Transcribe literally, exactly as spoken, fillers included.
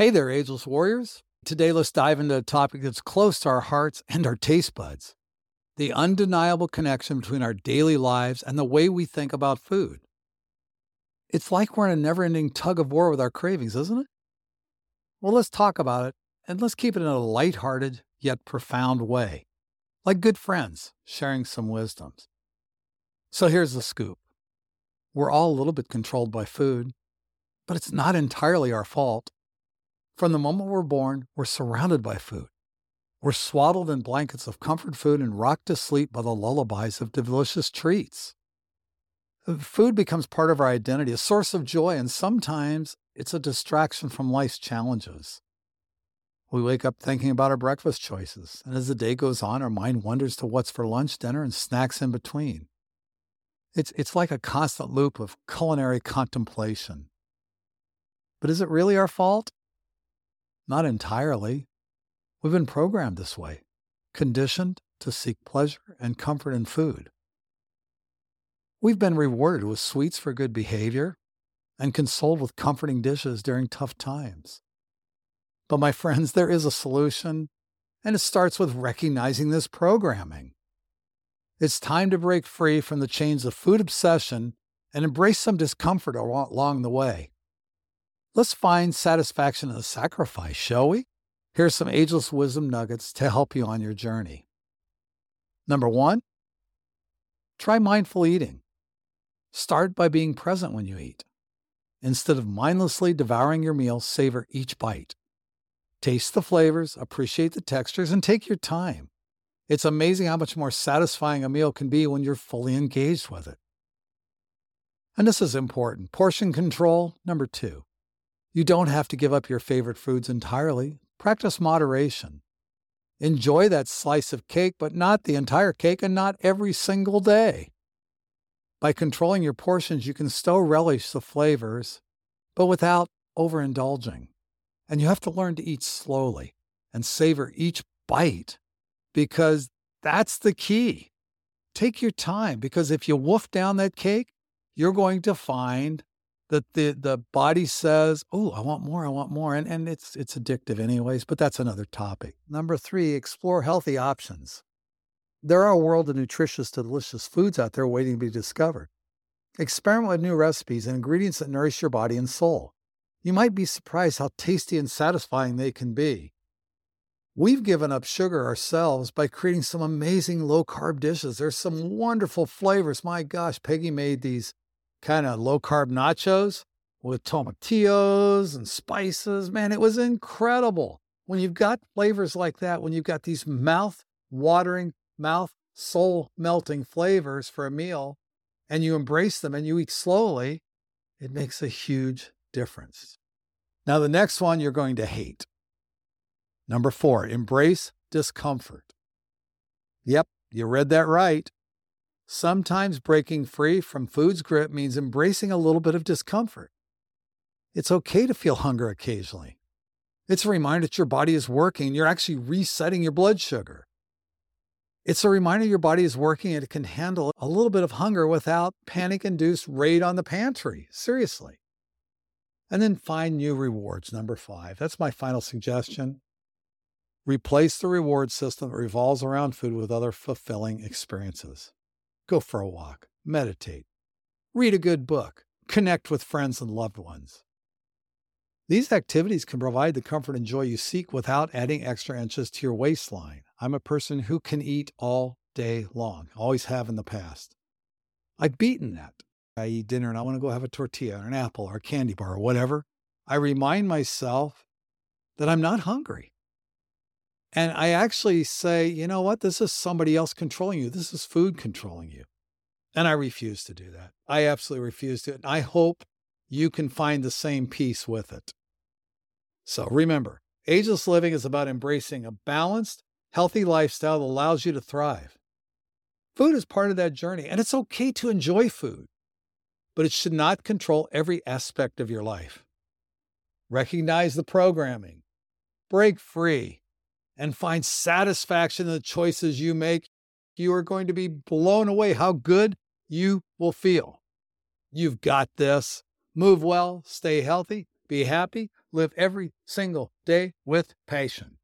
Hey there, Ageless Warriors. Today, let's dive into a topic that's close to our hearts and our taste buds, the undeniable connection between our daily lives and the way we think about food. It's like we're in a never-ending tug-of-war with our cravings, isn't it? Well, let's talk about it, and let's keep it in a lighthearted yet profound way, like good friends sharing some wisdoms. So here's the scoop. We're all a little bit controlled by food, but it's not entirely our fault. From the moment we're born, we're surrounded by food. We're swaddled in blankets of comfort food and rocked to sleep by the lullabies of delicious treats. Food becomes part of our identity, a source of joy, and sometimes it's a distraction from life's challenges. We wake up thinking about our breakfast choices, and as the day goes on, our mind wanders to what's for lunch, dinner, and snacks in between. It's, it's like a constant loop of culinary contemplation. But is it really our fault? Not entirely. We've been programmed this way, conditioned to seek pleasure and comfort in food. We've been rewarded with sweets for good behavior and consoled with comforting dishes during tough times. But my friends, there is a solution, and it starts with recognizing this programming. It's time to break free from the chains of food obsession and embrace some discomfort along the way. Let's find satisfaction in the sacrifice, shall we? Here's some ageless wisdom nuggets to help you on your journey. Number one, try mindful eating. Start by being present when you eat. Instead of mindlessly devouring your meal, savor each bite. Taste the flavors, appreciate the textures, and take your time. It's amazing how much more satisfying a meal can be when you're fully engaged with it. And this is important. Portion control, number two. You don't have to give up your favorite foods entirely. Practice moderation. Enjoy that slice of cake, but not the entire cake and not every single day. By controlling your portions, you can still relish the flavors, but without overindulging. And you have to learn to eat slowly and savor each bite, because that's the key. Take your time, because if you wolf down that cake, you're going to find that the, the body says, oh, I want more, I want more. And, and it's, it's addictive anyways, but that's another topic. Number three, explore healthy options. There are a world of nutritious, delicious foods out there waiting to be discovered. Experiment with new recipes and ingredients that nourish your body and soul. You might be surprised how tasty and satisfying they can be. We've given up sugar ourselves by creating some amazing low-carb dishes. There's some wonderful flavors. My gosh, Peggy made these kind of low-carb nachos with tomatillos and spices. Man, it was incredible. When you've got flavors like that, when you've got these mouth-watering, mouth-soul-melting flavors for a meal, and you embrace them and you eat slowly, it makes a huge difference. Now, the next one you're going to hate. Number four, embrace discomfort. Yep, you read that right. Sometimes breaking free from food's grip means embracing a little bit of discomfort. It's okay to feel hunger occasionally. It's a reminder that your body is working. You're actually resetting your blood sugar. It's a reminder your body is working and it can handle a little bit of hunger without panic-induced raid on the pantry. Seriously. And then find new rewards, number five. That's my final suggestion. Replace the reward system that revolves around food with other fulfilling experiences. Go for a walk, meditate, read a good book, connect with friends and loved ones. These activities can provide the comfort and joy you seek without adding extra inches to your waistline. I'm a person who can eat all day long, always have in the past. I've beaten that. I eat dinner and I want to go have a tortilla or an apple or a candy bar or whatever. I remind myself that I'm not hungry. And I actually say, you know what? This is somebody else controlling you. This is food controlling you. And I refuse to do that. I absolutely refuse to. And I hope you can find the same peace with it. So remember, ageless living is about embracing a balanced, healthy lifestyle that allows you to thrive. Food is part of that journey, and it's okay to enjoy food, but it should not control every aspect of your life. Recognize the programming. Break free. And find satisfaction in the choices you make. You are going to be blown away how good you will feel. You've got this. Move well, stay healthy, Be happy. Live every single day with passion.